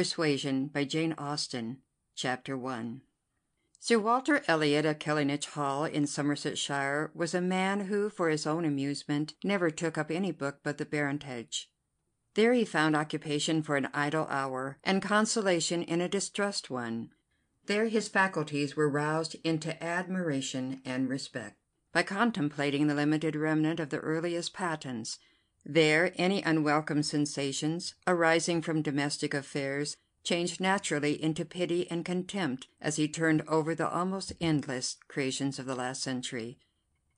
Persuasion by Jane Austen, Chapter 1. Sir Walter Elliot of Kellynch Hall in Somersetshire was a man who, for his own amusement, never took up any book but the Baronetage. There he found occupation for an idle hour, and consolation in a distressed one. There his faculties were roused into admiration and respect, by contemplating the limited remnant of the earliest patents. There any unwelcome sensations, arising from domestic affairs, changed naturally into pity and contempt as he turned over the almost endless creations of the last century.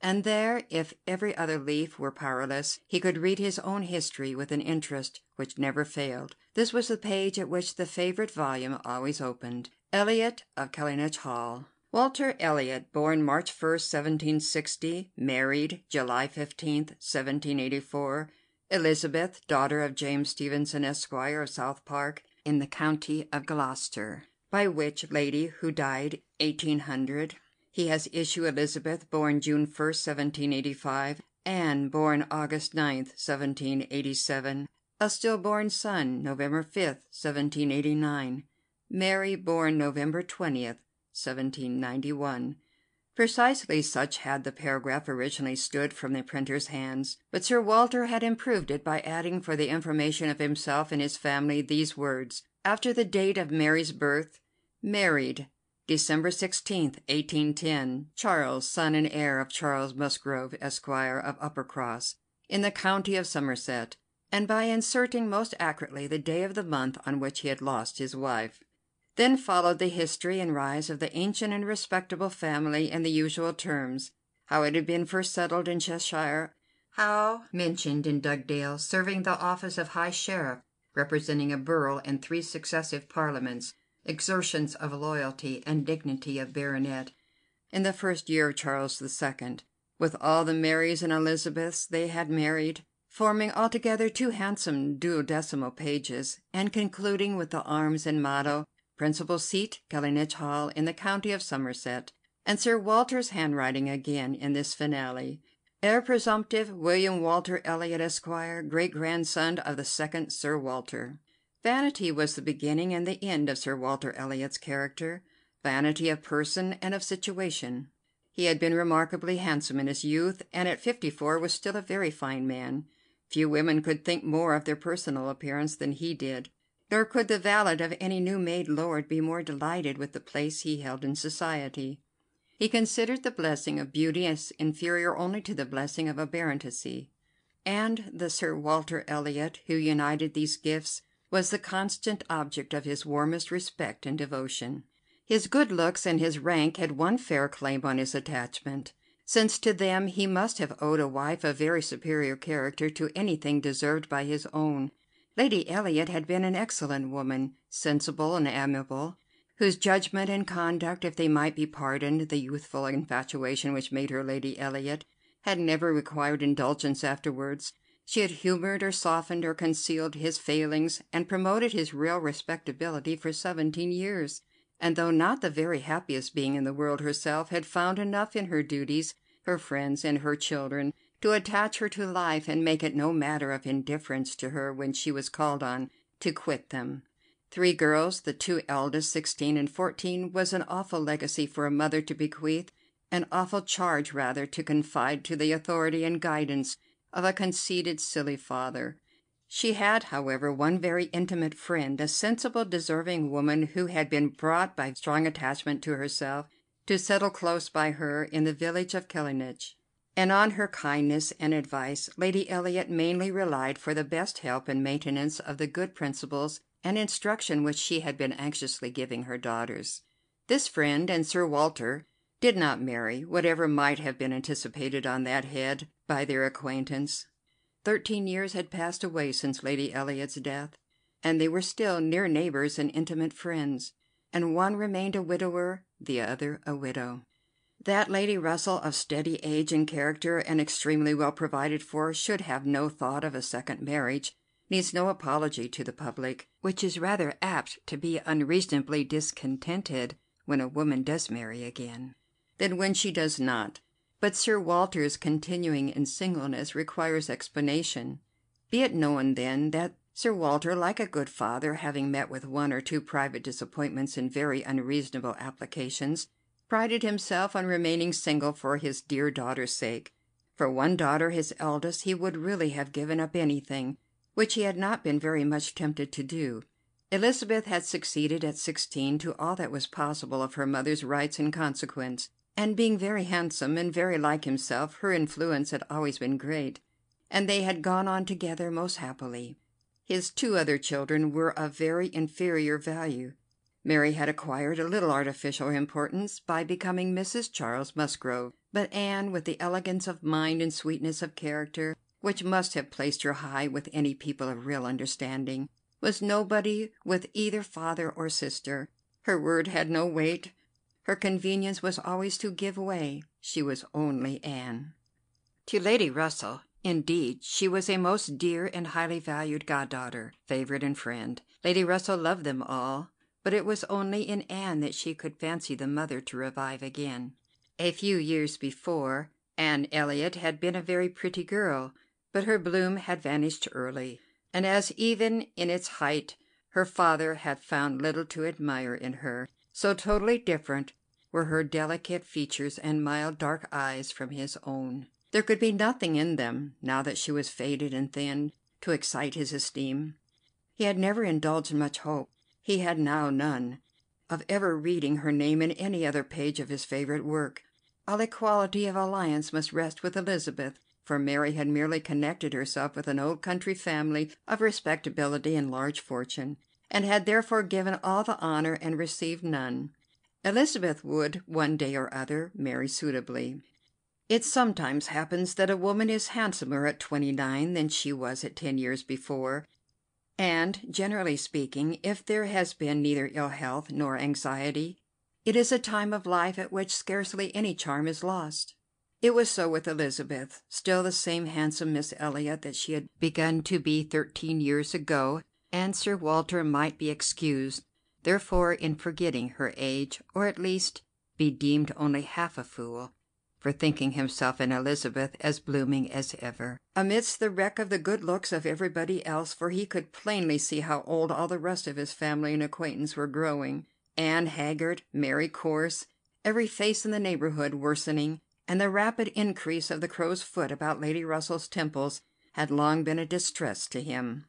And there, if every other leaf were powerless, he could read his own history with an interest which never failed. This was the page at which the favourite volume always opened. Elliot of Kellynch Hall. Walter Elliot, born March 1st, 1760, married July 15th, 1784, Elizabeth, daughter of James Stevenson, Esquire, of South Park, in the county of Gloucester, by which lady, who died 1800, he has issue Elizabeth, born June 1st, 1785, Anne, born August 9th, 1787, a stillborn son, November 5th, 1789, Mary, born November 20th, 1791. Precisely such had the paragraph originally stood from the printer's hands, but Sir Walter had improved it by adding for the information of himself and his family these words, after the date of Mary's birth, married, December 16th, 1810, Charles, son and heir of Charles Musgrove, Esquire, of Uppercross, in the county of Somerset, and by inserting most accurately the day of the month on which he had lost his wife. Then followed the history and rise of the ancient and respectable family in the usual terms, how it had been first settled in Cheshire, how mentioned in Dugdale, serving the office of High Sheriff, representing a borough in 3 successive parliaments, exertions of loyalty and dignity of baronet, in the first year of Charles the Second, with all the Marys and Elizabeths they had married, forming altogether 2 handsome duodecimo pages, and concluding with the arms and motto, principal seat, Kellynch Hall, in the county of Somerset, and Sir Walter's handwriting again in this finale. Heir presumptive, William Walter Elliot, Esquire, great-grandson of the second Sir Walter. Vanity was the beginning and the end of Sir Walter Elliot's character, vanity of person and of situation. He had been remarkably handsome in his youth, and at 54 was still a very fine man. Few women could think more of their personal appearance than he did. Nor could the valet of any new-made lord be more delighted with the place he held in society. He considered the blessing of beauty as inferior only to the blessing of a baronetcy, and the Sir Walter Elliot, who united these gifts, was the constant object of his warmest respect and devotion. His good looks and his rank had one fair claim on his attachment, since to them he must have owed a wife of very superior character to anything deserved by his own. Lady Elliot had been an excellent woman, sensible and amiable, whose judgment and conduct, if they might be pardoned the youthful infatuation which made her Lady Elliot, had never required indulgence afterwards. She had humoured or softened or concealed his failings, and promoted his real respectability for 17 years, and though not the very happiest being in the world herself, had found enough in her duties, her friends, and her children, to attach her to life and make it no matter of indifference to her when she was called on to quit them. 3 girls, the 2 eldest, 16 and 14, was an awful legacy for a mother to bequeath, an awful charge rather to confide to the authority and guidance of a conceited, silly father. She had, however, one very intimate friend, a sensible, deserving woman who had been brought by strong attachment to herself to settle close by her in the village of Kellynch. And on her kindness and advice Lady Elliot mainly relied for the best help and maintenance of the good principles and instruction which she had been anxiously giving her daughters. This friend and Sir Walter did not marry, whatever might have been anticipated on that head by their acquaintance. 13 years had passed away since Lady Elliot's death, and they were still near neighbours and intimate friends, and one remained a widower, the other a widow. That Lady Russell, of steady age and character and extremely well provided for, should have no thought of a second marriage needs no apology to the public, which is rather apt to be unreasonably discontented when a woman does marry again than when she does not. But Sir Walter's continuing in singleness requires explanation. Be it known, then, that Sir Walter, like a good father, having met with one or two private disappointments and very unreasonable applications, prided himself on remaining single for his dear daughter's sake. For one daughter, his eldest, he would really have given up anything, which he had not been very much tempted to do. Elizabeth had succeeded at 16 to all that was possible of her mother's rights in consequence, and being very handsome and very like himself, her influence had always been great, and they had gone on together most happily. His two other children were of very inferior value. Mary had acquired a little artificial importance by becoming Mrs. Charles Musgrove, but Anne, with the elegance of mind and sweetness of character, which must have placed her high with any people of real understanding, was nobody with either father or sister. Her word had no weight. Her convenience was always to give way. She was only Anne. To Lady Russell, indeed, she was a most dear and highly valued goddaughter, favourite and friend. Lady Russell loved them all, but it was only in Anne that she could fancy the mother to revive again. A few years before, Anne Elliot had been a very pretty girl, but her bloom had vanished early, and as even in its height, her father had found little to admire in her, so totally different were her delicate features and mild dark eyes from his own. There could be nothing in them, now that she was faded and thin, to excite his esteem. He had never indulged much hope, he had now none, of ever reading her name in any other page of his favourite work. All equality of alliance must rest with Elizabeth, for Mary had merely connected herself with an old country family of respectability and large fortune, and had therefore given all the honour and received none. Elizabeth would, one day or other, marry suitably. It sometimes happens that a woman is handsomer at 29 than she was at 10 years before, and, generally speaking, if there has been neither ill health nor anxiety, it is a time of life at which scarcely any charm is lost. It was so with Elizabeth, still the same handsome Miss Elliot that she had begun to be 13 years ago, and Sir Walter might be excused, therefore, in forgetting her age, or at least be deemed only half a fool, for thinking himself and Elizabeth as blooming as ever, amidst the wreck of the good looks of everybody else, for he could plainly see how old all the rest of his family and acquaintance were growing. Anne haggard, Mary coarse, every face in the neighbourhood worsening, and the rapid increase of the crow's foot about Lady Russell's temples had long been a distress to him.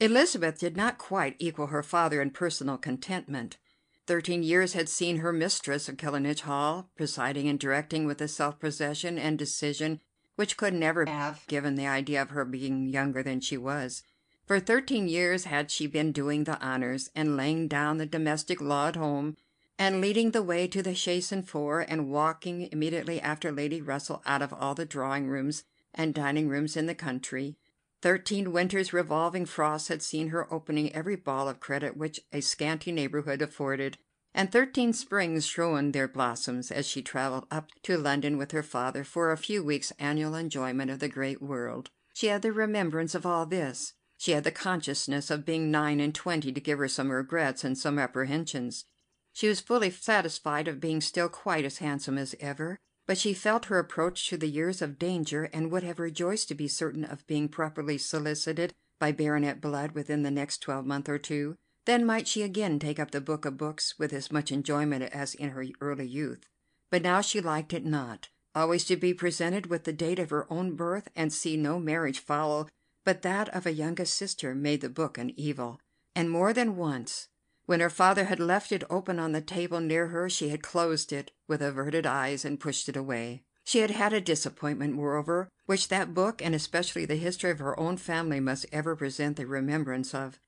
Elizabeth did not quite equal her father in personal contentment. 13 years had seen her mistress of Kellynch Hall, presiding and directing with a self-possession and decision which could never have given the idea of her being younger than she was. For 13 years had she been doing the honours, and laying down the domestic law at home, and leading the way to the chaise and four, and walking immediately after Lady Russell out of all the drawing-rooms and dining-rooms in the country. 13 winters' revolving frosts had seen her opening every ball of credit which a scanty neighbourhood afforded, and 13 springs shone their blossoms as she travelled up to London with her father for a few weeks' annual enjoyment of the great world. She had the remembrance of all this. She had the consciousness of being 9 and 20 to give her some regrets and some apprehensions. She was fully satisfied of being still quite as handsome as ever, but she felt her approach to the years of danger, and would have rejoiced to be certain of being properly solicited by baronet blood within the next 12 months or two. Then might she again take up the book of books with as much enjoyment as in her early youth. But now she liked it not, always to be presented with the date of her own birth, and see no marriage follow but that of a youngest sister made the book an evil. And more than once, when her father had left it open on the table near her, she had closed it with averted eyes and pushed it away. She had had a disappointment, moreover, which that book, and especially the history of her own family, must ever present the remembrance of.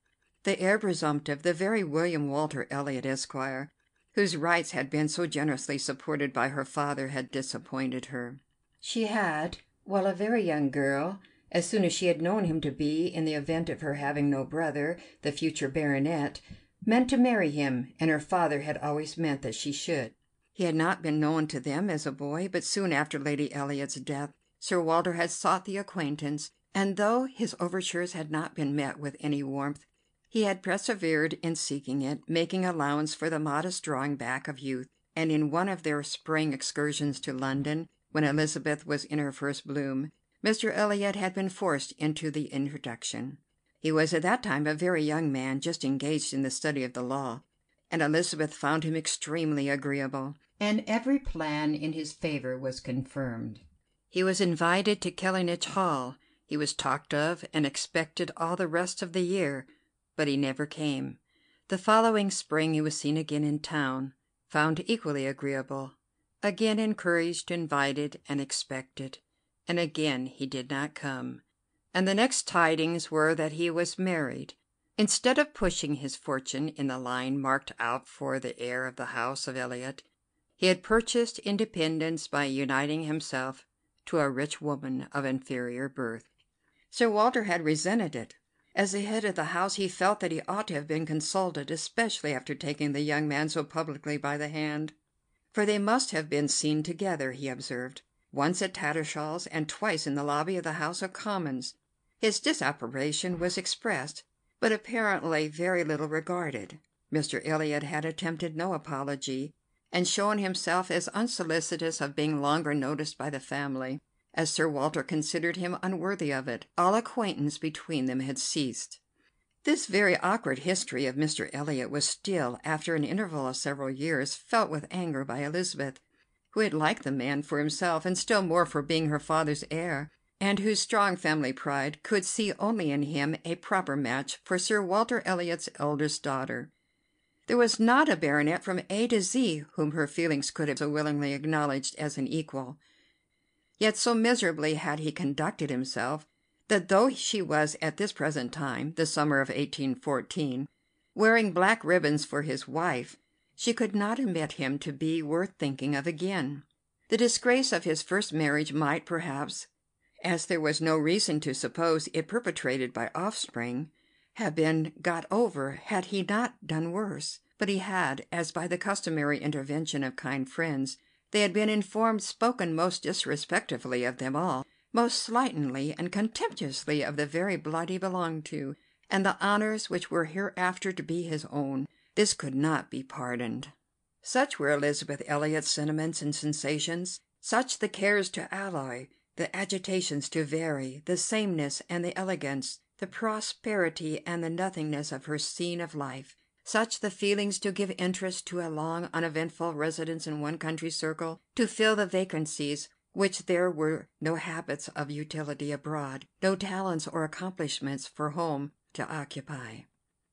The heir presumptive, the very William Walter Elliot, Esquire, whose rights had been so generously supported by her father, had disappointed her. She had, while a very young girl, as soon as she had known him to be, in the event of her having no brother, the future baronet, meant to marry him, and her father had always meant that she should. He had not been known to them as a boy, but soon after Lady Elliot's death, Sir Walter had sought the acquaintance, and though his overtures had not been met with any warmth, he had persevered in seeking it, making allowance for the modest drawing back of youth, and in one of their spring excursions to London, when Elizabeth was in her first bloom, Mr. Elliot had been forced into the introduction. He was at that time a very young man, just engaged in the study of the law, and Elizabeth found him extremely agreeable, and every plan in his favour was confirmed. He was invited to Kellynch Hall. He was talked of and expected all the rest of the year, but he never came. The following spring he was seen again in town, found equally agreeable, again encouraged, invited, and expected, and again he did not come, and the next tidings were that he was married. Instead of pushing his fortune in the line marked out for the heir of the house of Elliot, he had purchased independence by uniting himself to a rich woman of inferior birth. Sir Walter had resented it. As the head of the house he felt that he ought to have been consulted, especially after taking the young man so publicly by the hand. For they must have been seen together, he observed, once at Tattershall's and twice in the lobby of the House of Commons. His disapprobation was expressed, but apparently very little regarded. Mr. Elliot had attempted no apology, and shown himself as unsolicitous of being longer noticed by the family, as Sir Walter considered him unworthy of it. All acquaintance between them had ceased. This very awkward history of Mr. Elliot was still, after an interval of several years, felt with anger by Elizabeth, who had liked the man for himself, and still more for being her father's heir, and whose strong family pride could see only in him a proper match for Sir Walter Elliot's eldest daughter. There was not a baronet from A to Z whom her feelings could have so willingly acknowledged as an equal. Yet so miserably had he conducted himself, that though she was at this present time, the summer of 1814, wearing black ribbons for his wife, she could not admit him to be worth thinking of again. The disgrace of his first marriage might, perhaps, as there was no reason to suppose it perpetrated by offspring, have been got over had he not done worse. But he had, as by the customary intervention of kind friends, they had been informed, spoken most disrespectfully of them all, most slightingly and contemptuously of the very blood he belonged to, and the honours which were hereafter to be his own. This could not be pardoned. Such were Elizabeth Elliot's sentiments and sensations, such the cares to alloy, the agitations to vary, the sameness and the elegance, the prosperity and the nothingness of her scene of life, such the feelings to give interest to a long uneventful residence in one country circle, to fill the vacancies which there were no habits of utility abroad, no talents or accomplishments for home to occupy.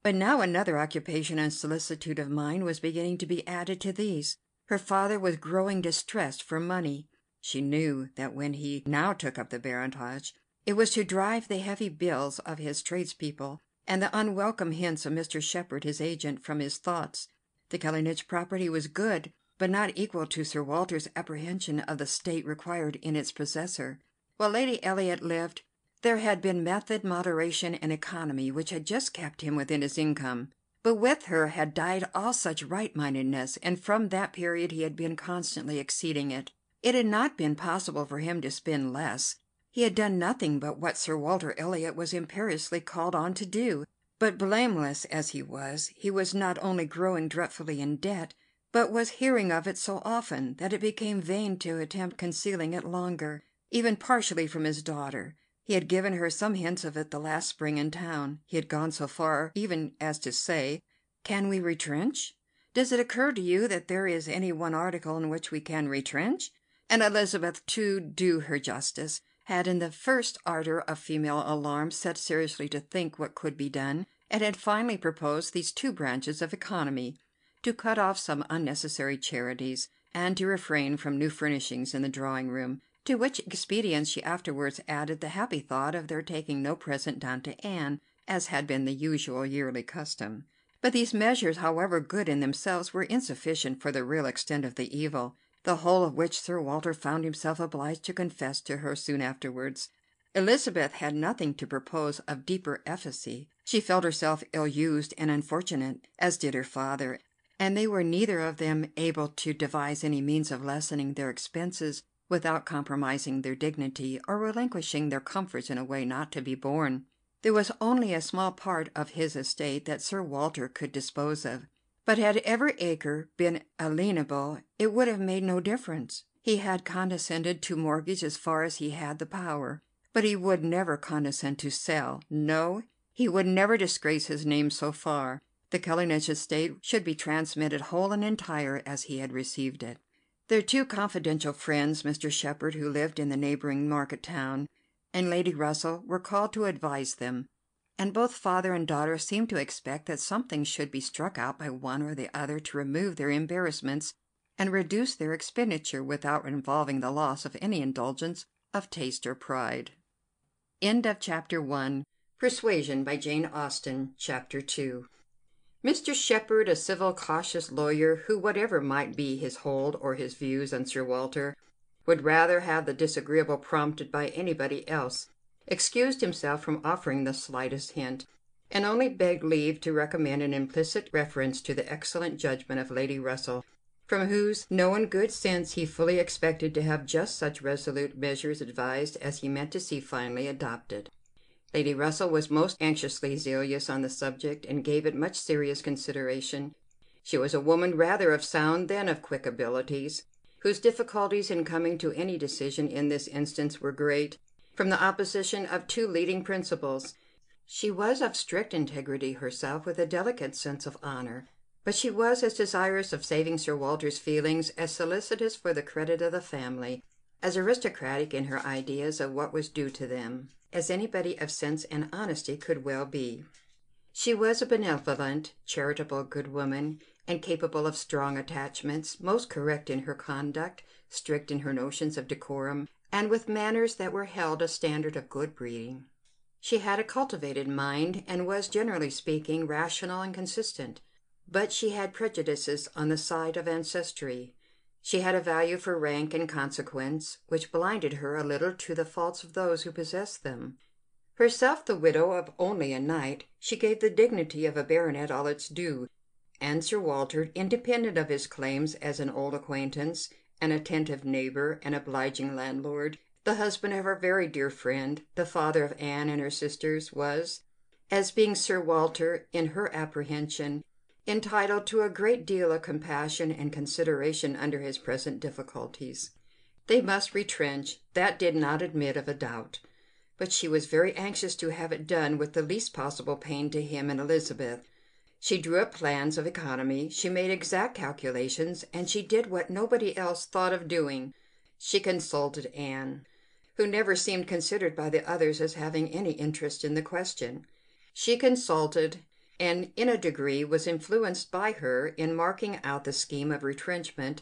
But now another occupation and solicitude of mind was beginning to be added to these. Her father was growing distressed for money. She knew that when he now took up the baronetage, it was to drive the heavy bills of his tradespeople and the unwelcome hints of Mr. Shepherd, his agent, from his thoughts. The Kellynch property was good, but not equal to Sir Walter's apprehension of the state required in its possessor. While Lady Elliot lived, there had been method, moderation, and economy which had just kept him within his income, but with her had died all such right-mindedness, and from that period he had been constantly exceeding it. It had not been possible for him to spend less. He had done nothing but what Sir Walter Elliot was imperiously called on to do, but blameless as he was not only growing dreadfully in debt, but was hearing of it so often that it became vain to attempt concealing it longer, even partially from his daughter. He had given her some hints of it the last spring in town. He had gone so far even as to say, "Can we retrench? Does it occur to you that there is any one article in which we can retrench?" And Elizabeth, to do her justice, had in the first ardour of female alarm set seriously to think what could be done, and had finally proposed these two branches of economy, to cut off some unnecessary charities, and to refrain from new furnishings in the drawing-room, to which expedients she afterwards added the happy thought of their taking no present down to Anne, as had been the usual yearly custom. But these measures, however good in themselves, were insufficient for the real extent of the evil, the whole of which Sir Walter found himself obliged to confess to her soon afterwards. Elizabeth had nothing to propose of deeper efficacy. She felt herself ill-used and unfortunate, as did her father, and they were neither of them able to devise any means of lessening their expenses without compromising their dignity or relinquishing their comforts in a way not to be borne. There was only a small part of his estate that Sir Walter could dispose of, but had every acre been alienable, it would have made no difference. He had condescended to mortgage as far as he had the power, but he would never condescend to sell. No, He would never disgrace his name so far. The Kellynch estate should be transmitted whole and entire as he had received it. Their two confidential friends, Mr. Shepherd, who lived in the neighbouring market town, and Lady Russell, were called to advise them, and both father and daughter seemed to expect that something should be struck out by one or the other to remove their embarrassments and reduce their expenditure without involving the loss of any indulgence of taste or pride. End of Chapter 1. Persuasion by Jane Austen. Chapter 2. Mr. Shepherd, a civil, cautious lawyer, who, whatever might be his hold or his views on Sir Walter, would rather have the disagreeable prompted by anybody else, excused himself from offering the slightest hint, and only begged leave to recommend an implicit reference to the excellent judgment of Lady Russell, from whose known good sense he fully expected to have just such resolute measures advised as he meant to see finally adopted. Lady Russell was most anxiously zealous on the subject, and gave it much serious consideration. She was a woman rather of sound than of quick abilities, whose difficulties in coming to any decision in this instance were great, from the opposition of two leading principles. She was of strict integrity herself, with a delicate sense of honour, but she was as desirous of saving Sir Walter's feelings, as solicitous for the credit of the family, as aristocratic in her ideas of what was due to them, as anybody of sense and honesty could well be. She was a benevolent, charitable, good woman, and capable of strong attachments, most correct in her conduct, strict in her notions of decorum, and with manners that were held a standard of good breeding. She had a cultivated mind, and was, generally speaking, rational and consistent, but she had prejudices on the side of ancestry. She had a value for rank and consequence, which blinded her a little to the faults of those who possessed them. Herself the widow of only a knight, she gave the dignity of a baronet all its due, and Sir Walter, independent of his claims as an old acquaintance, an attentive neighbour, an obliging landlord, the husband of her very dear friend, the father of Anne and her sisters, was, as being Sir Walter, in her apprehension, entitled to a great deal of compassion and consideration under his present difficulties. They must retrench, that did not admit of a doubt, but she was very anxious to have it done with the least possible pain to him and Elizabeth. She drew up plans of economy, she made exact calculations, and she did what nobody else thought of doing. She consulted Anne, who never seemed considered by the others as having any interest in the question. She consulted, and in a degree was influenced by her in marking out the scheme of retrenchment,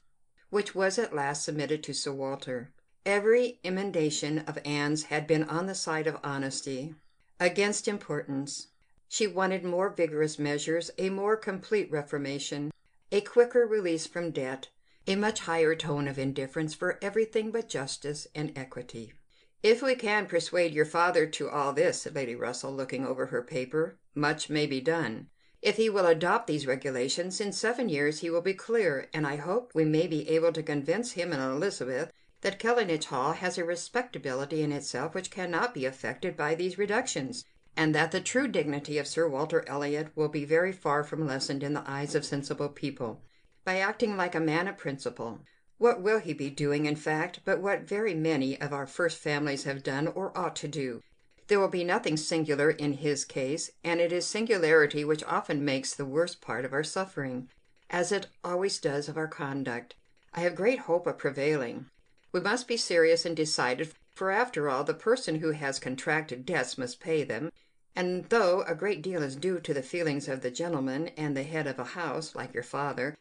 which was at last submitted to Sir Walter. Every emendation of Anne's had been on the side of honesty, against importance. She wanted more vigorous measures, a more complete reformation, a quicker release from debt, a much higher tone of indifference for everything but justice and equity. "If we can persuade your father to all this," said Lady Russell, looking over her paper, "much may be done. If he will adopt these regulations, in 7 years he will be clear, and I hope we may be able to convince him and Elizabeth that Kellynch Hall has a respectability in itself which cannot be affected by these reductions, and that the true dignity of Sir Walter Elliot will be very far from lessened in the eyes of sensible people, by acting like a man of principle. What will he be doing, in fact, but what very many of our first families have done or ought to do? There will be nothing singular in his case, and it is singularity which often makes the worst part of our suffering, as it always does of our conduct. I have great hope of prevailing. We must be serious and decided, for after all, the person who has contracted debts must pay them, and though a great deal is due to the feelings of the gentleman and the head of a house, like your father,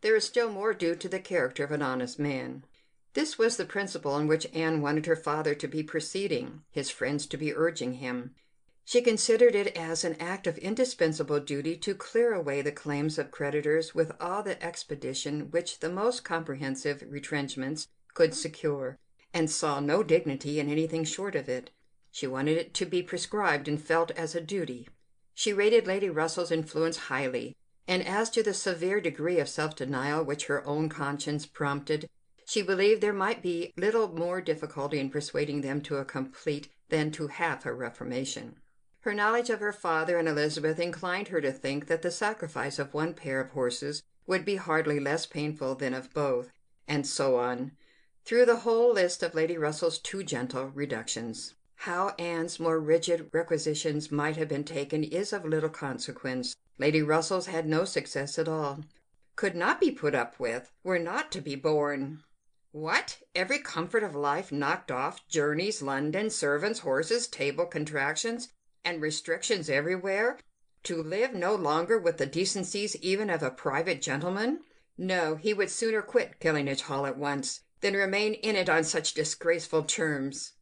there is still more due to the character of an honest man." This was the principle on which Anne wanted her father to be proceeding, his friends to be urging him. She considered it as an act of indispensable duty to clear away the claims of creditors with all the expedition which the most comprehensive retrenchments could secure, and saw no dignity in anything short of it. She wanted it to be prescribed and felt as a duty. She rated Lady Russell's influence highly, and as to the severe degree of self-denial which her own conscience prompted, she believed there might be little more difficulty in persuading them to a complete than to half a reformation. Her knowledge of her father and Elizabeth inclined her to think that the sacrifice of one pair of horses would be hardly less painful than of both, and so on, through the whole list of Lady Russell's too gentle reductions. How Anne's more rigid requisitions might have been taken is of little consequence. Lady Russell's had no success at all. Could not be put up with, were not to be borne. What? Every comfort of life knocked off, journeys, London, servants, horses, table, contractions, and restrictions everywhere? To live no longer with the decencies even of a private gentleman? No, he would sooner quit Kellynch Hall at once than remain in it on such disgraceful terms.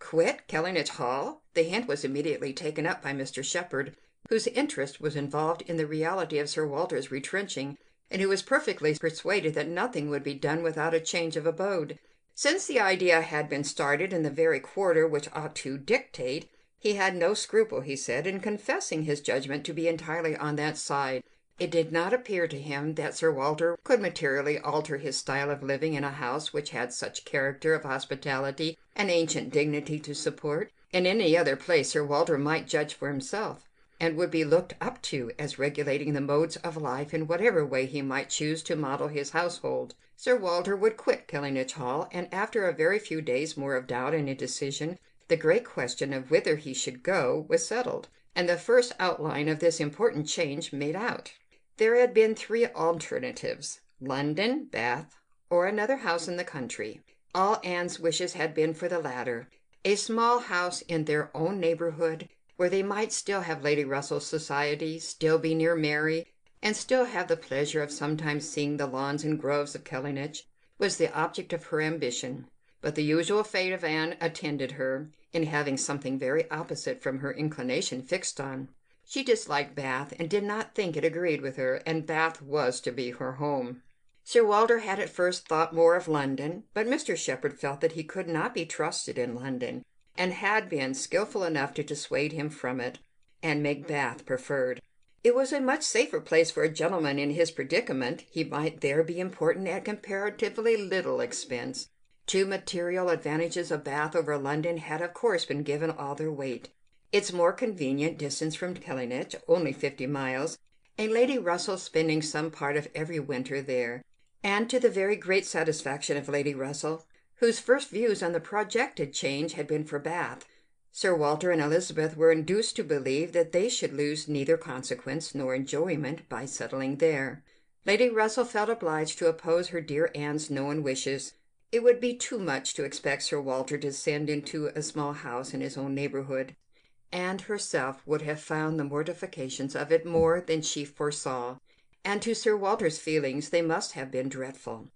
Quit Kellynch Hall? The hint was immediately taken up by Mr. Shepherd, whose interest was involved in the reality of Sir Walter's retrenching, and who was perfectly persuaded that nothing would be done without a change of abode. Since the idea had been started in the very quarter which ought to dictate, he had no scruple, he said, in confessing his judgment to be entirely on that side. It did not appear to him that Sir Walter could materially alter his style of living in a house which had such character of hospitality and ancient dignity to support. In any other place Sir Walter might judge for himself, and would be looked up to as regulating the modes of life in whatever way he might choose to model his household. Sir Walter would quit Kellynch Hall, and after a very few days more of doubt and indecision, the great question of whither he should go was settled, and the first outline of this important change made out. There had been three alternatives: London, Bath, or another house in the country. All Anne's wishes had been for the latter, a small house in their own neighbourhood, where they might still have Lady Russell's society, still be near Mary, and still have the pleasure of sometimes seeing the lawns and groves of Kellynch, was the object of her ambition. But the usual fate of Anne attended her, in having something very opposite from her inclination fixed on. She disliked Bath, and did not think it agreed with her, and Bath was to be her home. Sir Walter had at first thought more of London, but Mr. Shepherd felt that he could not be trusted in London, and had been skilful enough to dissuade him from it, and make Bath preferred. It was a much safer place for a gentleman in his predicament. He might there be important at comparatively little expense. Two material advantages of Bath over London had of course been given all their weight: its more convenient distance from Kellynch, only 50 miles, and Lady Russell spending some part of every winter there, and to the very great satisfaction of Lady Russell, whose first views on the projected change had been for Bath. Sir Walter and Elizabeth were induced to believe that they should lose neither consequence nor enjoyment by settling there. Lady Russell felt obliged to oppose her dear Anne's known wishes. It would be too much to expect Sir Walter to send into a small house in his own neighbourhood. Anne herself would have found the mortifications of it more than she foresaw, and to Sir Walter's feelings they must have been dreadful.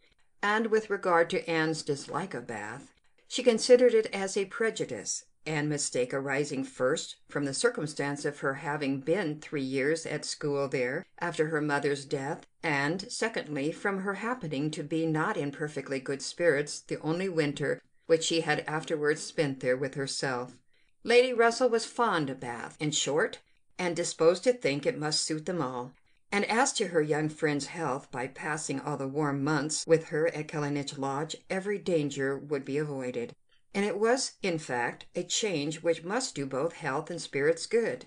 And with regard to Anne's dislike of Bath, she considered it as a prejudice and mistake, arising first from the circumstance of her having been 3 years at school there after her mother's death, and secondly from her happening to be not in perfectly good spirits the only winter which she had afterwards spent there with herself. Lady Russell was fond of Bath, in short, and disposed to think it must suit them all. And as to her young friend's health, by passing all the warm months with her at Kellynch Lodge, every danger would be avoided, and it was, in fact, a change which must do both health and spirits good.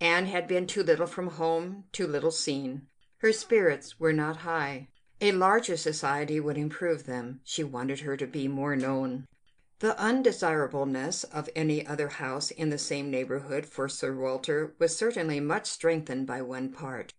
Anne had been too little from home, too little seen. Her spirits were not high. A larger society would improve them. She wanted her to be more known. The undesirableness of any other house in the same neighbourhood for Sir Walter was certainly much strengthened by one part,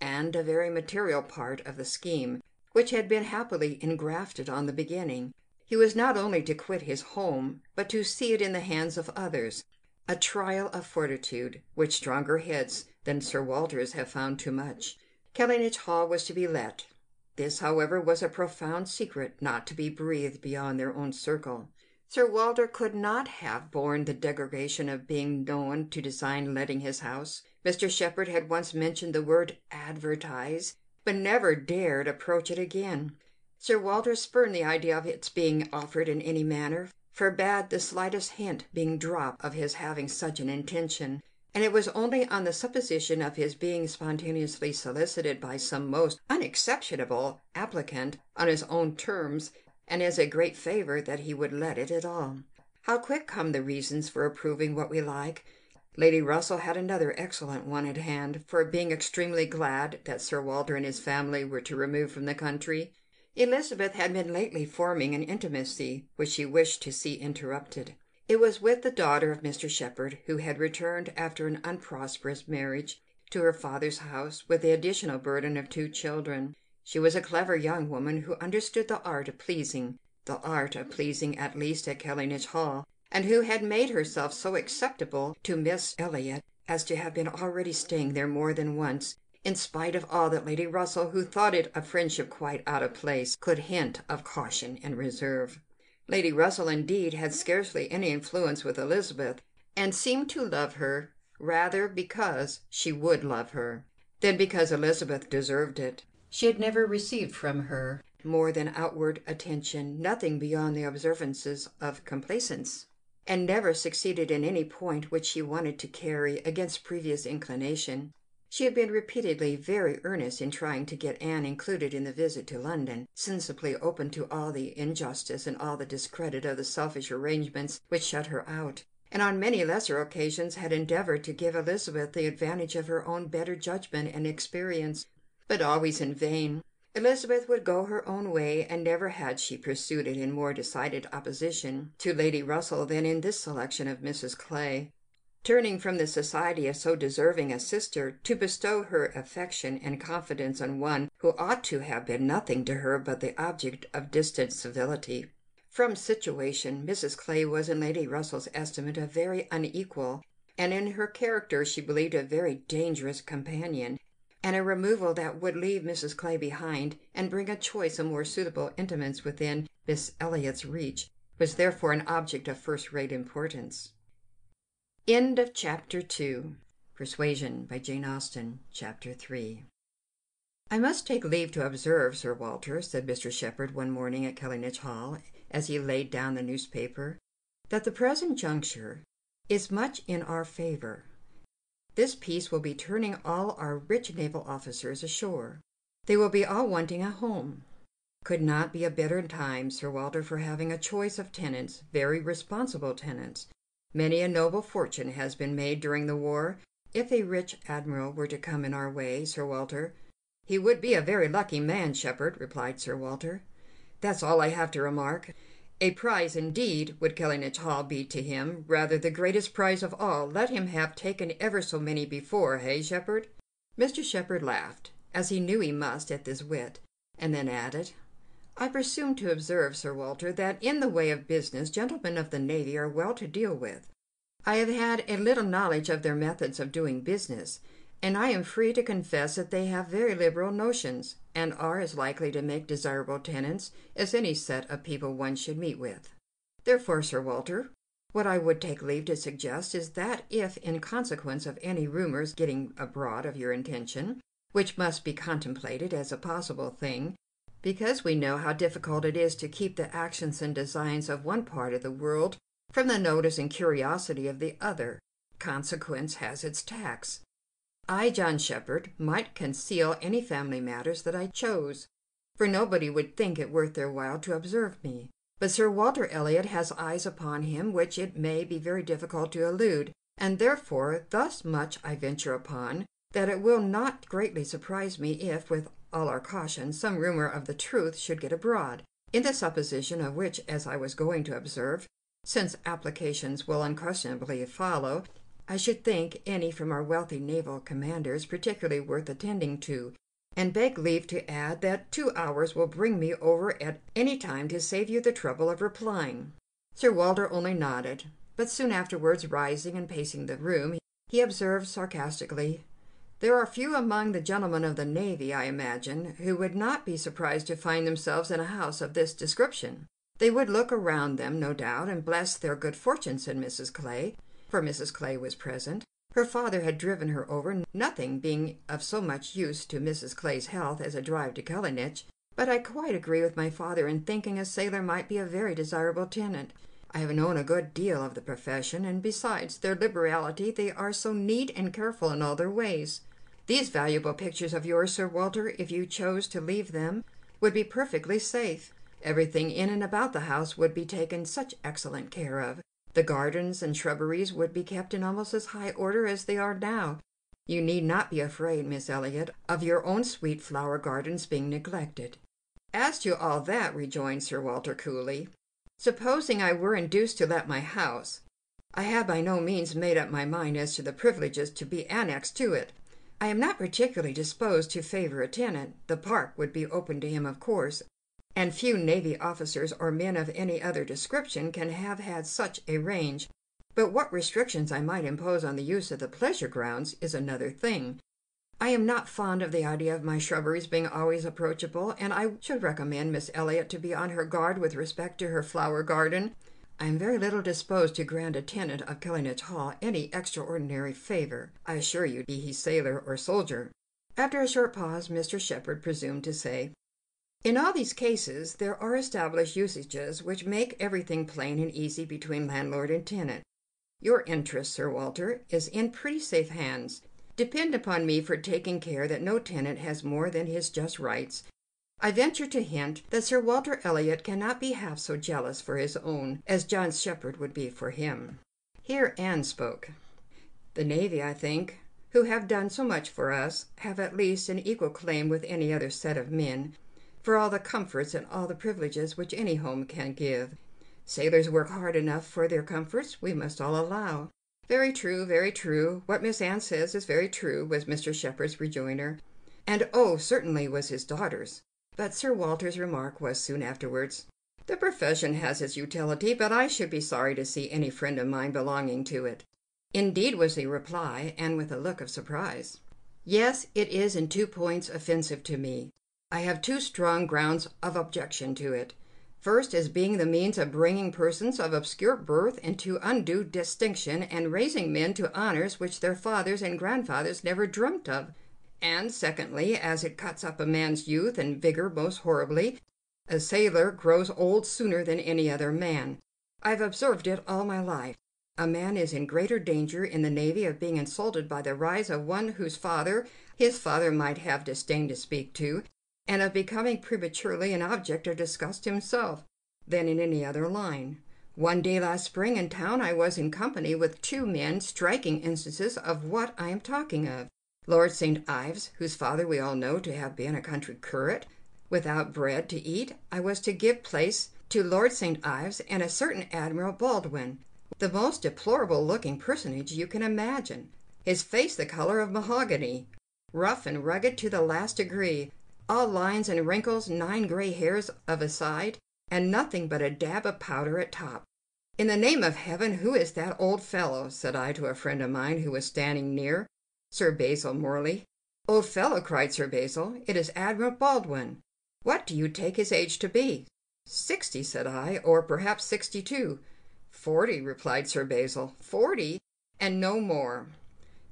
and a very material part, of the scheme, which had been happily engrafted on the beginning. He was not only to quit his home, but to see it in the hands of others, a trial of fortitude, which stronger heads than Sir Walter's have found too much. Kellynch Hall was to be let. This, however, was a profound secret, not to be breathed beyond their own circle. Sir Walter could not have borne the degradation of being known to design letting his house. Mr. Shepherd had once mentioned the word advertise, but never dared approach it again. Sir Walter spurned the idea of its being offered in any manner, forbade the slightest hint being dropped of his having such an intention, and it was only on the supposition of his being spontaneously solicited by some most unexceptionable applicant on his own terms, and as a great favour, that he would let it at all. How quick come the reasons for approving what we like! Lady Russell had another excellent one at hand for being extremely glad that Sir Walter and his family were to remove from the country. Elizabeth had been lately forming an intimacy which she wished to see interrupted. It was with the daughter of Mr. Shepherd, who had returned after an unprosperous marriage to her father's house with the additional burden of 2 children. She was a clever young woman who understood the art of pleasing, at least at Kellynch Hall, and who had made herself so acceptable to Miss Elliot as to have been already staying there more than once, in spite of all that Lady Russell, who thought it a friendship quite out of place, could hint of caution and reserve. Lady Russell, indeed, had scarcely any influence with Elizabeth, and seemed to love her rather because she would love her than because Elizabeth deserved it. She had never received from her more than outward attention, nothing beyond the observances of complaisance, and never succeeded in any point which she wanted to carry against previous inclination. She had been repeatedly very earnest in trying to get Anne included in the visit to London, sensibly open to all the injustice and all the discredit of the selfish arrangements which shut her out, and on many lesser occasions had endeavoured to give Elizabeth the advantage of her own better judgment and experience, but always in vain. Elizabeth would go her own way, and never had she pursued it in more decided opposition to Lady Russell than in this selection of Mrs. Clay. Turning from the society of so deserving a sister to bestow her affection and confidence on one who ought to have been nothing to her but the object of distant civility. From situation, Mrs. Clay was in Lady Russell's estimate a very unequal, and in her character she believed a very dangerous companion, and a removal that would leave Mrs. Clay behind and bring a choice of more suitable intimates within Miss Elliot's reach was therefore an object of first-rate importance. End of Chapter 2. Persuasion by Jane Austen. Chapter 3. "I must take leave to observe, Sir Walter," said Mr. Shepherd one morning at Kellynch Hall, as he laid down the newspaper, "that the present juncture is much in our favour. This peace will be turning all our rich naval officers ashore. They will be all wanting a home. Could not be a better time, Sir Walter, for having a choice of tenants, very responsible tenants. Many a noble fortune has been made during the war. If a rich admiral were to come in our way, Sir Walter..." "He would be a very lucky man, Shepherd," replied Sir Walter. "That's all I have to remark. A prize, indeed, would Kellynch Hall be to him, rather the greatest prize of all, let him have taken ever so many before, hey, Shepherd?" Mr. Shepherd laughed, as he knew he must at this wit, and then added, "I presume to observe, Sir Walter, that in the way of business gentlemen of the navy are well to deal with. I have had a little knowledge of their methods of doing business, and I am free to confess that they have very liberal notions, and are as likely to make desirable tenants as any set of people one should meet with. Therefore, Sir Walter, what I would take leave to suggest is that if, in consequence of any rumours getting abroad of your intention, which must be contemplated as a possible thing, because we know how difficult it is to keep the actions and designs of one part of the world from the notice and curiosity of the other, consequence has its tax, I, John Shepherd, might conceal any family matters that I chose, for nobody would think it worth their while to observe me. But Sir Walter Elliot has eyes upon him which it may be very difficult to elude, and therefore thus much I venture upon, that it will not greatly surprise me if, with all our caution, some rumour of the truth should get abroad, in the supposition of which, as I was going to observe, since applications will unquestionably follow, I should think any from our wealthy naval commanders particularly worth attending to, and beg leave to add that 2 hours will bring me over at any time to save you the trouble of replying." Sir Walter only nodded, but soon afterwards, rising and pacing the room, he observed sarcastically, "There are few among the gentlemen of the navy, I imagine, who would not be surprised to find themselves in a house of this description." "They would look around them, no doubt, and bless their good fortune," said Mrs. Clay, for Mrs. Clay was present. Her father had driven her over, nothing being of so much use to Mrs. Clay's health as a drive to Kellynch, "but I quite agree with my father in thinking a sailor might be a very desirable tenant. I have known a good deal of the profession, and besides their liberality they are so neat and careful in all their ways. These valuable pictures of yours, Sir Walter, if you chose to leave them, would be perfectly safe. Everything in and about the house would be taken such excellent care of. The gardens and shrubberies would be kept in almost as high order as they are now. You need not be afraid, Miss Elliot, of your own sweet flower gardens being neglected." "As to all that," rejoined Sir Walter coolly, Supposing I were induced to let my house, I had by no means made up my mind as to the privileges to be annexed to it. I am not particularly disposed to favor a tenant. The park would be open to him, of course, and few navy officers or men of any other description can have had such a range. But what restrictions I might impose on the use of the pleasure grounds is another thing. I am not fond of the idea of my shrubberies being always approachable, and I should recommend Miss Elliot to be on her guard with respect to her flower garden. I am very little disposed to grant a tenant of Kellynch Hall any extraordinary favour, I assure you, be he sailor or soldier. After a short pause, Mr. Shepherd presumed to say, "In all these cases there are established usages which make everything plain and easy between landlord and tenant. Your interest, Sir Walter, is in pretty safe hands. Depend upon me for taking care that no tenant has more than his just rights. I venture to hint that Sir Walter Elliot cannot be half so jealous for his own as John Shepherd would be for him." Here Anne spoke. "The Navy, I think, who have done so much for us, have at least an equal claim with any other set of men, for all the comforts and all the privileges which any home can give. Sailors work hard enough for their comforts, we must all allow." "Very true, very true. What Miss Anne says is very true," was Mr. Shepherd's rejoinder. And oh, certainly was his daughter's. But Sir Walter's remark was soon afterwards, "The profession has its utility, but I should be sorry to see any friend of mine belonging to it." "Indeed," was the reply, and with a look of surprise. "Yes, it is in 2 points offensive to me. I have 2 strong grounds of objection to it. First, as being the means of bringing persons of obscure birth into undue distinction and raising men to honors which their fathers and grandfathers never dreamt of. And secondly, as it cuts up a man's youth and vigor most horribly. A sailor grows old sooner than any other man. I've observed it all my life. A man is in greater danger in the Navy of being insulted by the rise of one whose father his father might have disdained to speak to, and of becoming prematurely an object of disgust himself, than in any other line. One day last spring in town I was in company with 2 men, striking instances of what I am talking of. Lord St. Ives, whose father we all know to have been a country curate, without bread to eat, I was to give place to Lord St. Ives and a certain Admiral Baldwin, the most deplorable-looking personage you can imagine, his face the color of mahogany, rough and rugged to the last degree, all lines and wrinkles, 9 gray hairs of a side, and nothing but a dab of powder at top. 'In the name of heaven, who is that old fellow?' said I to a friend of mine who was standing near. 'Sir Basil Morley.' 'Old fellow,' cried Sir Basil, 'it is Admiral Baldwin. What do you take his age to be?' 60, said I, 'or perhaps 62. 40, replied Sir Basil. 40, and no more.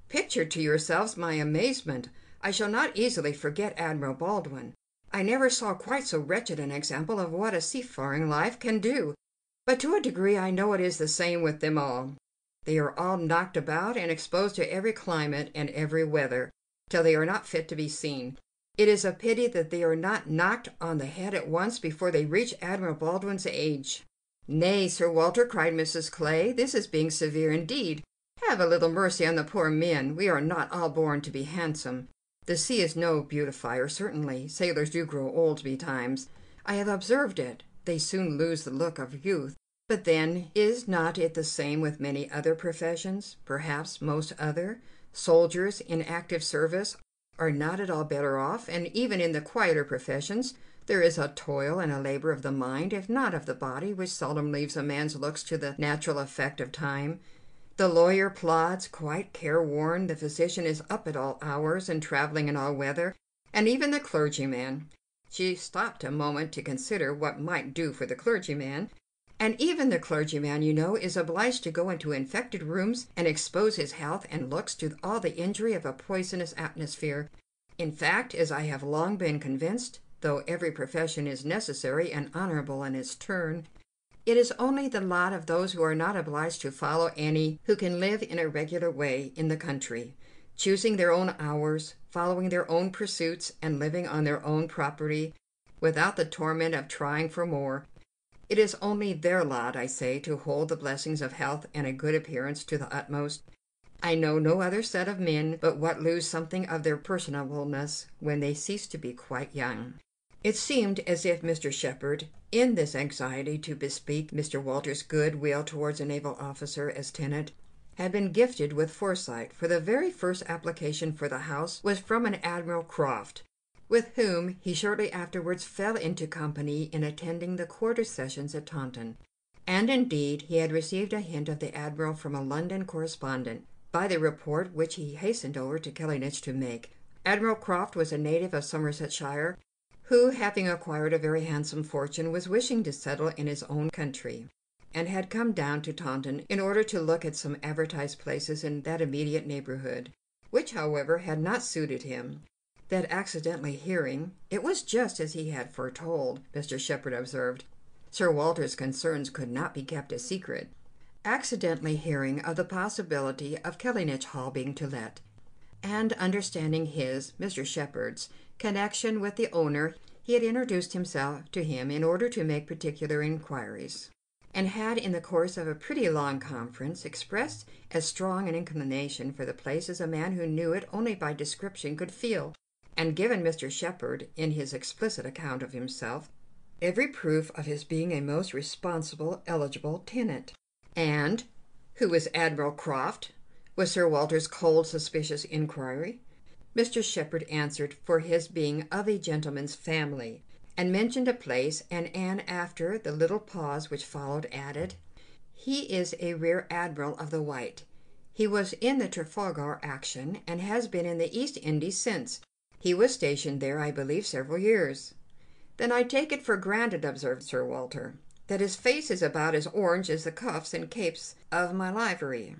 Picture to yourselves my amazement. I shall not easily forget Admiral Baldwin. I never saw quite so wretched an example of what a seafaring life can do. But to a degree I know it is the same with them all. They are all knocked about and exposed to every climate and every weather, till they are not fit to be seen. It is a pity that they are not knocked on the head at once before they reach Admiral Baldwin's age.' 'Nay, Sir Walter,' cried Mrs. Clay, 'this is being severe indeed. Have a little mercy on the poor men. We are not all born to be handsome. The sea is no beautifier, certainly. Sailors do grow old betimes. I have observed it. They soon lose the look of youth. But then, is not it the same with many other professions? Perhaps most other. Soldiers in active service are not at all better off, and even in the quieter professions there is a toil and a labor of the mind, if not of the body, which seldom leaves a man's looks to the natural effect of time. The lawyer plods, quite careworn, the physician is up at all hours and traveling in all weather, and even the clergyman—' She stopped a moment to consider what might do for the clergyman. "And even the clergyman, you know, is obliged to go into infected rooms and expose his health and looks to all the injury of a poisonous atmosphere. In fact, as I have long been convinced, though every profession is necessary and honorable in its turn, it is only the lot of those who are not obliged to follow any who can live in a regular way in the country, choosing their own hours, following their own pursuits, and living on their own property, without the torment of trying for more. It is only their lot, I say, to hold the blessings of health and a good appearance to the utmost. I know no other set of men but what lose something of their personableness when they cease to be quite young. It seemed as if Mr. Shepherd, in this anxiety to bespeak Mr. Walter's good will towards a naval officer as tenant, had been gifted with foresight, for the very first application for the house was from an Admiral Croft, with whom he shortly afterwards fell into company in attending the quarter sessions at Taunton, and indeed he had received a hint of the Admiral from a London correspondent, by the report which he hastened over to Kellynch to make. Admiral Croft was a native of Somersetshire, who, having acquired a very handsome fortune, was wishing to settle in his own country, and had come down to Taunton in order to look at some advertised places in that immediate neighborhood, which, however, had not suited him. That accidentally hearing, it was just as he had foretold, Mr. Shepherd observed. Sir Walter's concerns could not be kept a secret. Accidentally hearing of the possibility of Kellynch Hall being to let, and understanding his, Mr. Shepherd's, connection with the owner, he had introduced himself to him in order to make particular inquiries, and had in the course of a pretty long conference expressed as strong an inclination for the place as a man who knew it only by description could feel, and given Mr. Shepherd, in his explicit account of himself, every proof of his being a most responsible, eligible tenant. And who was Admiral Croft? Was Sir Walter's cold, suspicious inquiry. Mr. Shepherd answered for his being of a gentleman's family, and mentioned a place, and Anne, after the little pause which followed, added, "He is a rear admiral of the White. He was in the Trafalgar action, and has been in the East Indies since. He was stationed there, I believe, several years." "Then I take it for granted," observed Sir Walter, "that his face is about as orange as the cuffs and capes of my livery."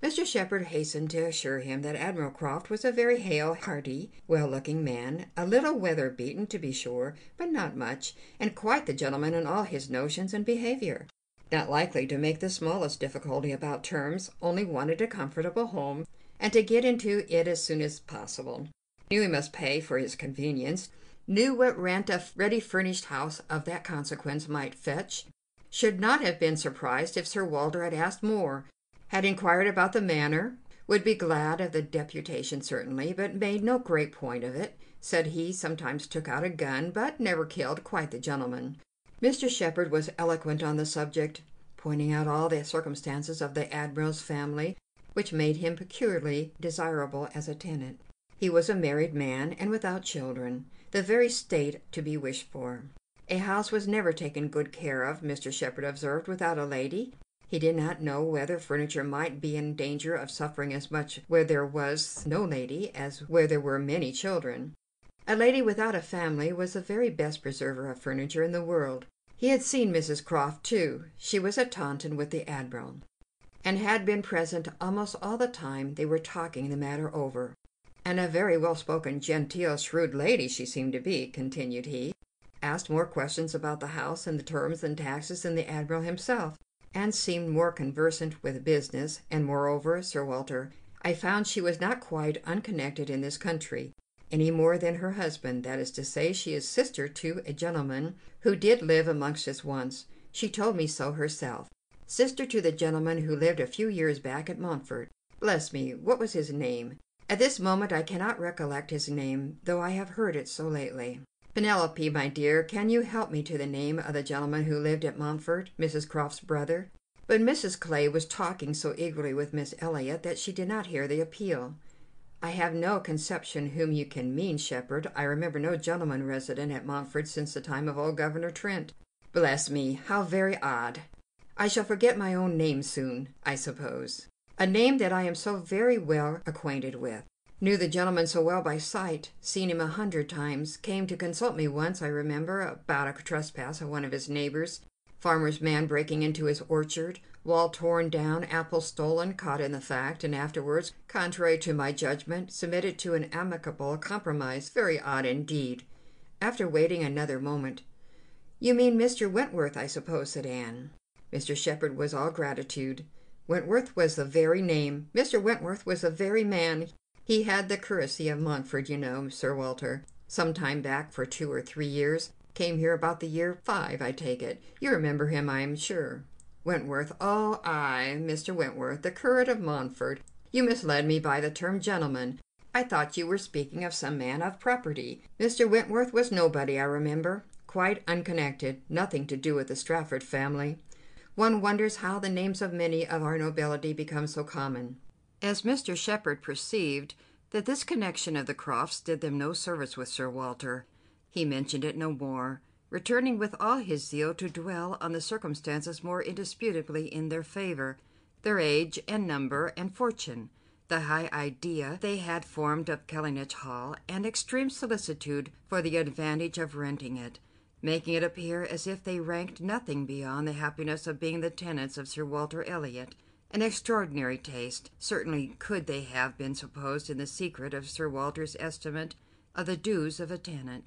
Mr. Shepherd hastened to assure him that Admiral Croft was a very hale, hearty, well-looking man, a little weather-beaten, to be sure, but not much, and quite the gentleman in all his notions and behavior, not likely to make the smallest difficulty about terms, only wanted a comfortable home, and to get into it as soon as possible. Knew he must pay for his convenience, knew what rent a ready-furnished house of that consequence might fetch, should not have been surprised if Sir Walter had asked more, had inquired about the manor, would be glad of the deputation certainly, but made no great point of it, said he sometimes took out a gun, but never killed, quite the gentleman. Mr. Shepherd was eloquent on the subject, pointing out all the circumstances of the Admiral's family, which made him peculiarly desirable as a tenant. He was a married man, and without children, the very state to be wished for. A house was never taken good care of, Mr. Shepherd observed, without a lady. He did not know whether furniture might be in danger of suffering as much where there was no lady as where there were many children. A lady without a family was the very best preserver of furniture in the world. He had seen Mrs. Croft, too. She was at Taunton with the Admiral, and had been present almost all the time they were talking the matter over. "And a very well-spoken, genteel, shrewd lady she seemed to be," continued he. Asked more questions about the house and the terms and taxes than the Admiral himself, and seemed more conversant with business, and moreover, Sir Walter, I found she was not quite unconnected in this country, any more than her husband, that is to say, she is sister to a gentleman who did live amongst us once. She told me so herself. Sister to the gentleman who lived a few years back at Montfort. Bless me, what was his name? At this moment I cannot recollect his name, though I have heard it so lately. Penelope, my dear, can you help me to the name of the gentleman who lived at Montfort, Mrs. Croft's brother? But Mrs. Clay was talking so eagerly with Miss Elliot that she did not hear the appeal. I have no conception whom you can mean, Shepherd. I remember no gentleman resident at Montfort since the time of old Governor Trent. Bless me, how very odd! I shall forget my own name soon, I suppose. A name that I am so very well acquainted with. Knew the gentleman so well by sight, seen him 100 times, came to consult me once, I remember, about a trespass of one of his neighbors, farmer's man breaking into his orchard, wall torn down, apple stolen, caught in the fact, and afterwards, contrary to my judgment, submitted to an amicable compromise, very odd indeed. After waiting another moment, "You mean Mr. Wentworth, I suppose," said Anne. Mr. Shepherd was all gratitude. Wentworth was the very name. Mr. Wentworth was the very man. He had the curacy of Montford, you know, Sir Walter. Some time back, for 2 or 3 years, came here about the year 5, I take it. You remember him, I am sure. Wentworth, oh, aye, Mr. Wentworth, the curate of Montford. You misled me by the term gentleman. I thought you were speaking of some man of property. Mr. Wentworth was nobody, I remember. Quite unconnected, nothing to do with the Stratford family. One wonders how the names of many of our nobility become so common. As Mr. Shepherd perceived that this connection of the Crofts did them no service with Sir Walter, he mentioned it no more, returning with all his zeal to dwell on the circumstances more indisputably in their favour, their age and number and fortune, the high idea they had formed of Kellynch Hall, and extreme solicitude for the advantage of renting it, making it appear as if they ranked nothing beyond the happiness of being the tenants of Sir Walter Elliot. An extraordinary taste, certainly, could they have been supposed in the secret of Sir Walter's estimate of the dues of a tenant.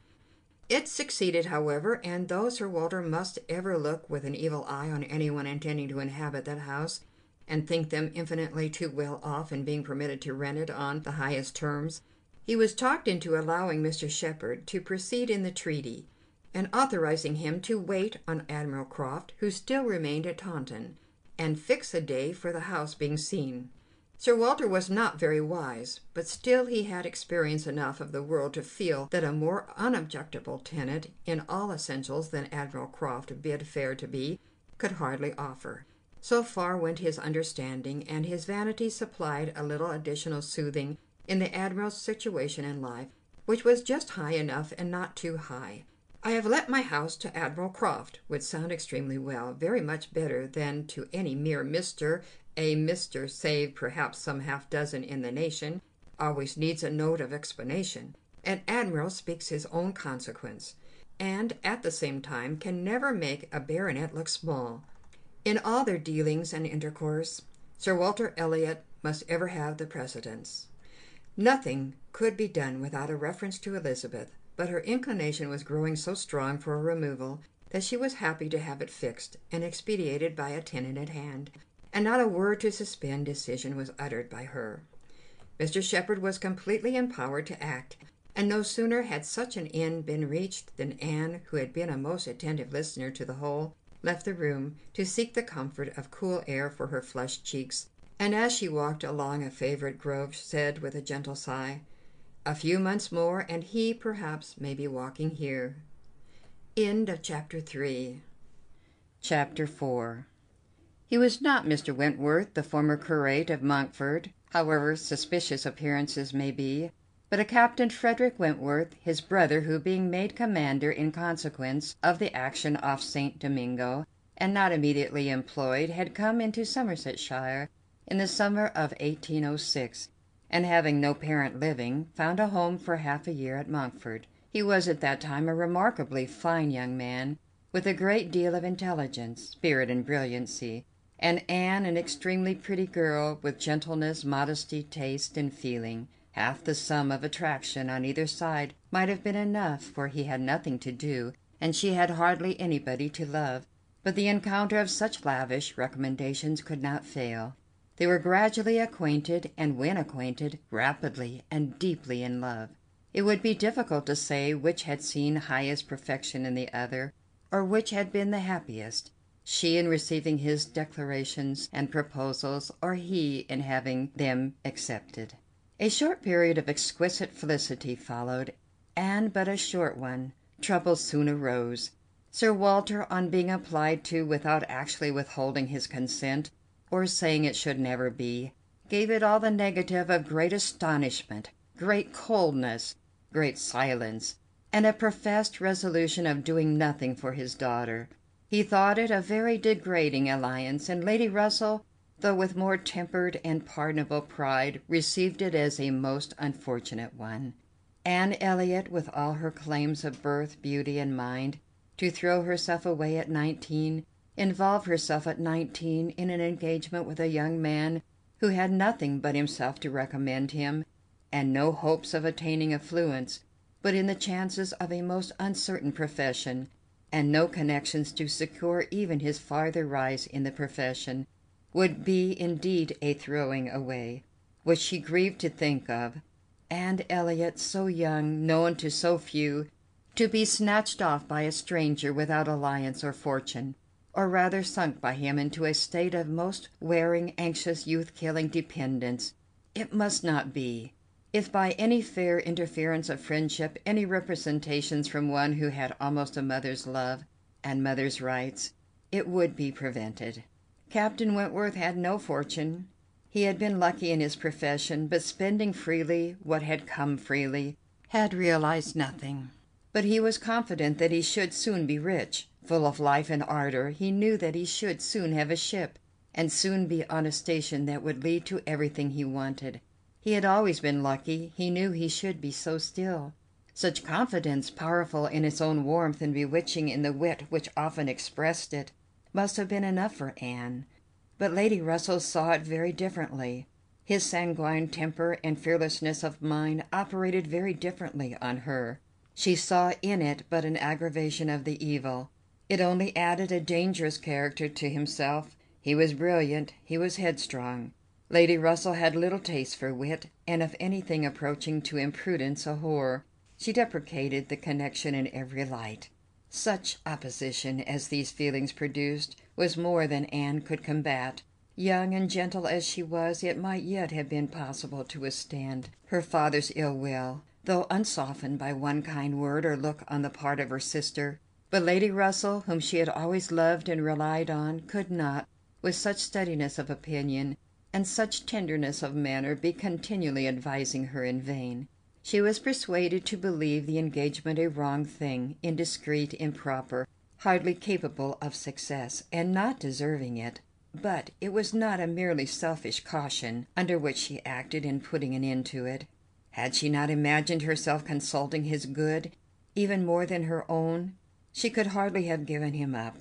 It succeeded, however, and though Sir Walter must ever look with an evil eye on anyone intending to inhabit that house, and think them infinitely too well off in being permitted to rent it on the highest terms, he was talked into allowing Mr. Shepherd to proceed in the treaty, and authorizing him to wait on Admiral Croft, who still remained at Taunton, and fix a day for the house being seen. Sir Walter was not very wise, but still he had experience enough of the world to feel that a more unobjectionable tenant in all essentials than Admiral Croft bid fair to be could hardly offer. So far went his understanding, and his vanity supplied a little additional soothing in the Admiral's situation in life, which was just high enough and not too high. I have let my house to Admiral Croft would sound extremely well, very much better than to any mere Mr. A Mr. save perhaps some half-dozen in the nation, always needs a note of explanation. An admiral speaks his own consequence, and at the same time can never make a baronet look small. In all their dealings and intercourse, Sir Walter Elliot must ever have the precedence. Nothing could be done without a reference to Elizabeth, but her inclination was growing so strong for a removal that she was happy to have it fixed and expedited by a tenant at hand, and not a word to suspend decision was uttered by her. Mr. Shepherd was completely empowered to act, and no sooner had such an end been reached than Anne, who had been a most attentive listener to the whole, left the room to seek the comfort of cool air for her flushed cheeks, and as she walked along a favourite grove, said with a gentle sigh, "A few months more, and he, perhaps, may be walking here." End of Chapter 3. Chapter 4. He was not Mr. Wentworth, the former curate of Montfort, however suspicious appearances may be, but a Captain Frederick Wentworth, his brother, who, being made commander in consequence of the action off St. Domingo, and not immediately employed, had come into Somersetshire in the summer of 1806, and having no parent living, found a home for half a year at Monkford. He was at that time a remarkably fine young man, with a great deal of intelligence, spirit, and brilliancy, and Anne an extremely pretty girl, with gentleness, modesty, taste, and feeling. Half the sum of attraction on either side might have been enough, for he had nothing to do, and she had hardly anybody to love, but the encounter of such lavish recommendations could not fail. They were gradually acquainted, and when acquainted, rapidly and deeply in love. It would be difficult to say which had seen highest perfection in the other, or which had been the happiest. She in receiving his declarations and proposals, or he in having them accepted. A short period of exquisite felicity followed, and but a short one. Trouble soon arose. Sir Walter, on being applied to without actually withholding his consent, or saying it should never be, gave it all the negative of great astonishment, great coldness, great silence, and a professed resolution of doing nothing for his daughter. He thought it a very degrading alliance, and Lady Russell, though with more tempered and pardonable pride, received it as a most unfortunate one. Anne Elliot, with all her claims of birth, beauty, and mind, to throw herself away at 19, involve herself at 19 in an engagement with a young man who had nothing but himself to recommend him, and no hopes of attaining affluence, but in the chances of a most uncertain profession, and no connections to secure even his farther rise in the profession, would be indeed a throwing away, which she grieved to think of, and Elliot, so young, known to so few, to be snatched off by a stranger without alliance or fortune, or rather sunk by him into a state of most wearing, anxious, youth-killing dependence. It must not be. if by any fair interference of friendship, any representations from one who had almost a mother's love and mother's rights, it would be prevented. Captain Wentworth had no fortune. He had been lucky in his profession, but spending freely what had come freely, had realized nothing. But he was confident that he should soon be rich. Full of life and ardor, he knew that he should soon have a ship, and soon be on a station that would lead to everything he wanted. He had always been lucky. He knew he should be so still. Such confidence, powerful in its own warmth and bewitching in the wit which often expressed it, must have been enough for Anne. But Lady Russell saw it very differently. His sanguine temper and fearlessness of mind operated very differently on her. She saw in it but an aggravation of the evil. It only added a dangerous character to himself. He was brilliant, he was headstrong. Lady Russell had little taste for wit, and if anything approaching to imprudence a horror. She deprecated the connection in every light. Such opposition as these feelings produced was more than Anne could combat. Young and gentle as she was, it might yet have been possible to withstand her father's ill will, though unsoftened by one kind word or look on the part of her sister. But Lady Russell, whom she had always loved and relied on, could not, with such steadiness of opinion and such tenderness of manner, be continually advising her in vain. She was persuaded to believe the engagement a wrong thing, indiscreet, improper, hardly capable of success, and not deserving it. But it was not a merely selfish caution under which she acted in putting an end to it. Had she not imagined herself consulting his good, even more than her own? She could hardly have given him up.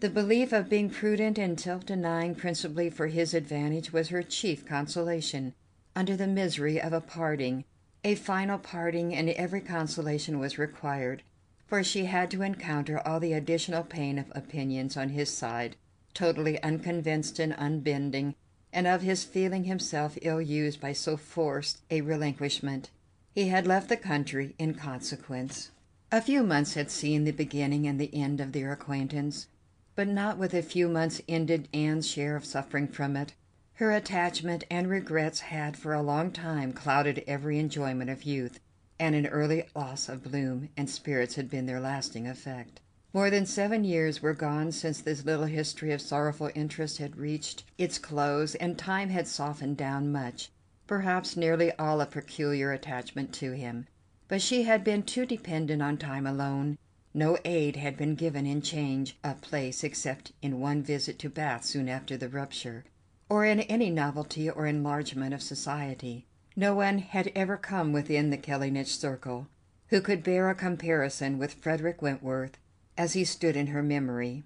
The belief of being prudent and self-denying principally for his advantage was her chief consolation, under the misery of a parting, a final parting, and every consolation was required, for she had to encounter all the additional pain of opinions on his side, totally unconvinced and unbending, and of his feeling himself ill-used by so forced a relinquishment. He had left the country in consequence. A few months had seen the beginning and the end of their acquaintance, but not with a few months ended Anne's share of suffering from it. Her attachment and regrets had for a long time clouded every enjoyment of youth, and an early loss of bloom and spirits had been their lasting effect. More than 7 years were gone since this little history of sorrowful interest had reached its close, and time had softened down much, perhaps nearly all of peculiar attachment to him. But she had been too dependent on time alone. No aid had been given in change of place except in one visit to Bath soon after the rupture, or in any novelty or enlargement of society. No one had ever come within the Kellynch circle who could bear a comparison with Frederick Wentworth as he stood in her memory.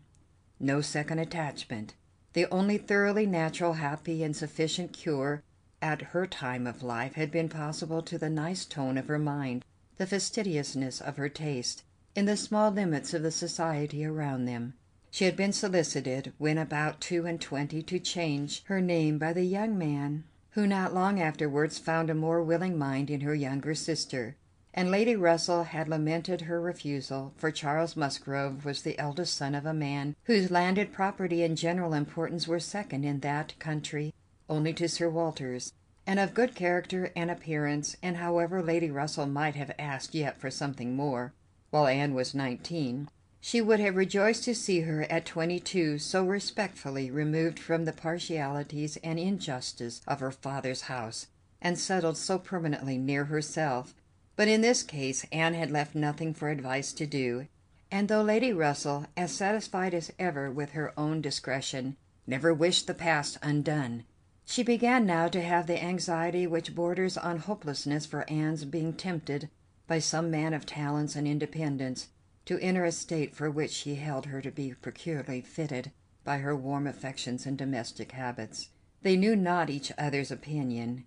No second attachment, the only thoroughly natural, happy, and sufficient cure at her time of life, had been possible to the nice tone of her mind, the fastidiousness of her taste, in the small limits of the society around them. She had been solicited, when about 22, to change her name by the young man who not long afterwards found a more willing mind in her younger sister, and Lady Russell had lamented her refusal, for Charles Musgrove was the eldest son of a man whose landed property and general importance were second in that country only to Sir Walter's, and of good character and appearance, and however Lady Russell might have asked yet for something more, while Anne was 19, she would have rejoiced to see her at 22 so respectfully removed from the partialities and injustice of her father's house, and settled so permanently near herself. But in this case Anne had left nothing for advice to do, and though Lady Russell, as satisfied as ever with her own discretion, never wished the past undone, she began now to have the anxiety which borders on hopelessness for Anne's being tempted by some man of talents and independence to enter a state for which she held her to be peculiarly fitted by her warm affections and domestic habits. They knew not each other's opinion,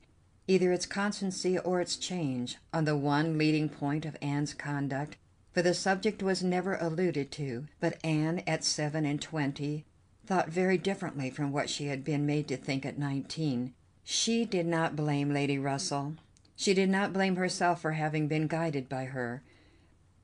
either its constancy or its change, on the one leading point of Anne's conduct, for the subject was never alluded to, but Anne, at 27, thought very differently from what she had been made to think at 19. She did not blame Lady Russell. She did not blame herself for having been guided by her.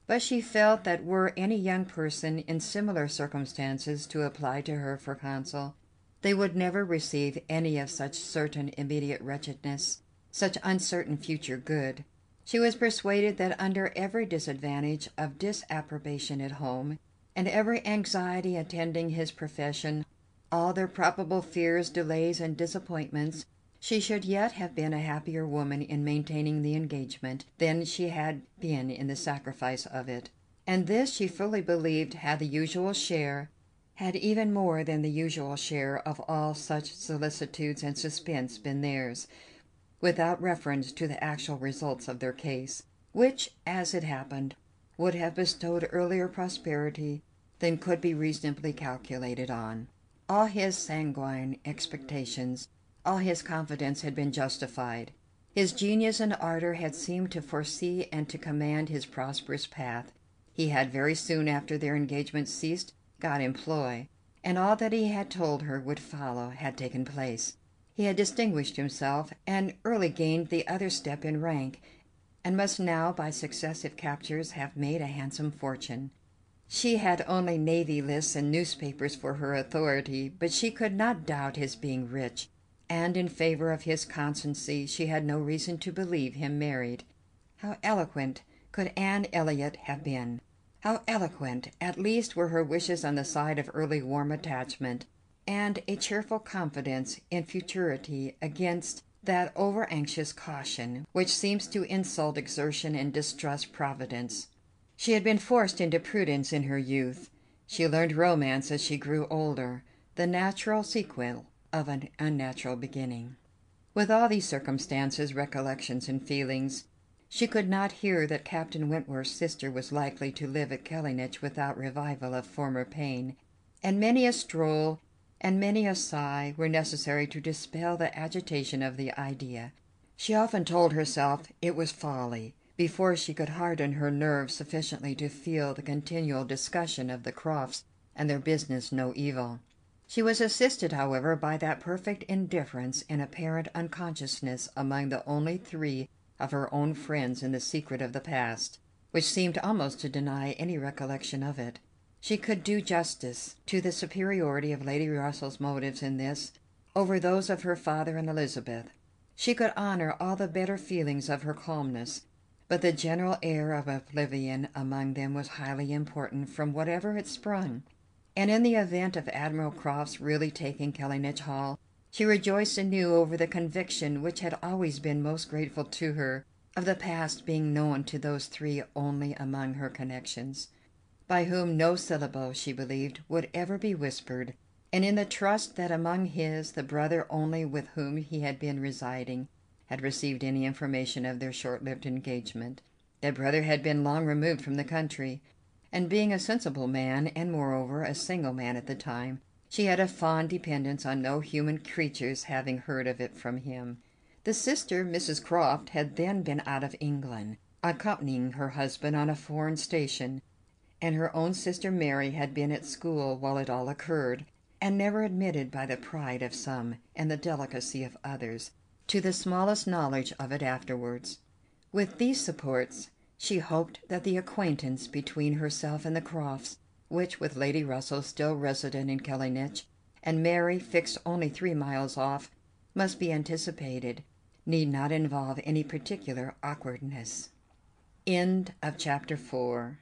But she felt that were any young person in similar circumstances to apply to her for counsel, they would never receive any of such certain immediate wretchedness such uncertain future good. She was persuaded that under every disadvantage of disapprobation at home, and every anxiety attending his profession, all their probable fears, delays, and disappointments, she should yet have been a happier woman in maintaining the engagement than she had been in the sacrifice of it. And this she fully believed had the usual share, had even more than the usual share of all such solicitudes and suspense been theirs, without reference to the actual results of their case, which, as it happened, would have bestowed earlier prosperity than could be reasonably calculated on. All his sanguine expectations, all his confidence had been justified. His genius and ardor had seemed to foresee and to command his prosperous path. He had very soon after their engagement ceased, got employ, and all that he had told her would follow had taken place. He had distinguished himself, and early gained the other step in rank, and must now by successive captures have made a handsome fortune. She had only navy lists and newspapers for her authority, but she could not doubt his being rich, and in favor of his constancy she had no reason to believe him married. How eloquent could Anne Elliot have been? How eloquent, at least, were her wishes on the side of early warm attachment, and a cheerful confidence in futurity against that over-anxious caution which seems to insult exertion and distrust providence. She had been forced into prudence in her youth. She learned romance as she grew older, the natural sequel of an unnatural beginning. With all these circumstances, recollections, and feelings, she could not hear that Captain Wentworth's sister was likely to live at Kellynch without revival of former pain, and many a stroll and many a sigh were necessary to dispel the agitation of the idea. She often told herself it was folly, before she could harden her nerves sufficiently to feel the continual discussion of the Crofts and their business no evil. She was assisted, however, by that perfect indifference and apparent unconsciousness among the only three of her own friends in the secret of the past, which seemed almost to deny any recollection of it. She could do justice to the superiority of Lady Russell's motives in this over those of her father and Elizabeth. She could honor all the better feelings of her calmness, but the general air of oblivion among them was highly important from whatever it sprung, and in the event of Admiral Croft's really taking Kellynch Hall, she rejoiced anew over the conviction which had always been most grateful to her of the past being known to those three only among her connections, by whom no syllable, she believed, would ever be whispered, and in the trust that among his the brother only with whom he had been residing had received any information of their short-lived engagement. That brother had been long removed from the country, and being a sensible man, and moreover a single man at the time, she had a fond dependence on no human creature's having heard of it from him. The sister, Mrs. Croft, had then been out of England, accompanying her husband on a foreign station, and her own sister Mary had been at school while it all occurred, and never admitted by the pride of some, and the delicacy of others, to the smallest knowledge of it afterwards. With these supports, she hoped that the acquaintance between herself and the Crofts, which, with Lady Russell still resident in Kellynch, and Mary fixed only 3 miles off, must be anticipated, need not involve any particular awkwardness. End of Chapter 4.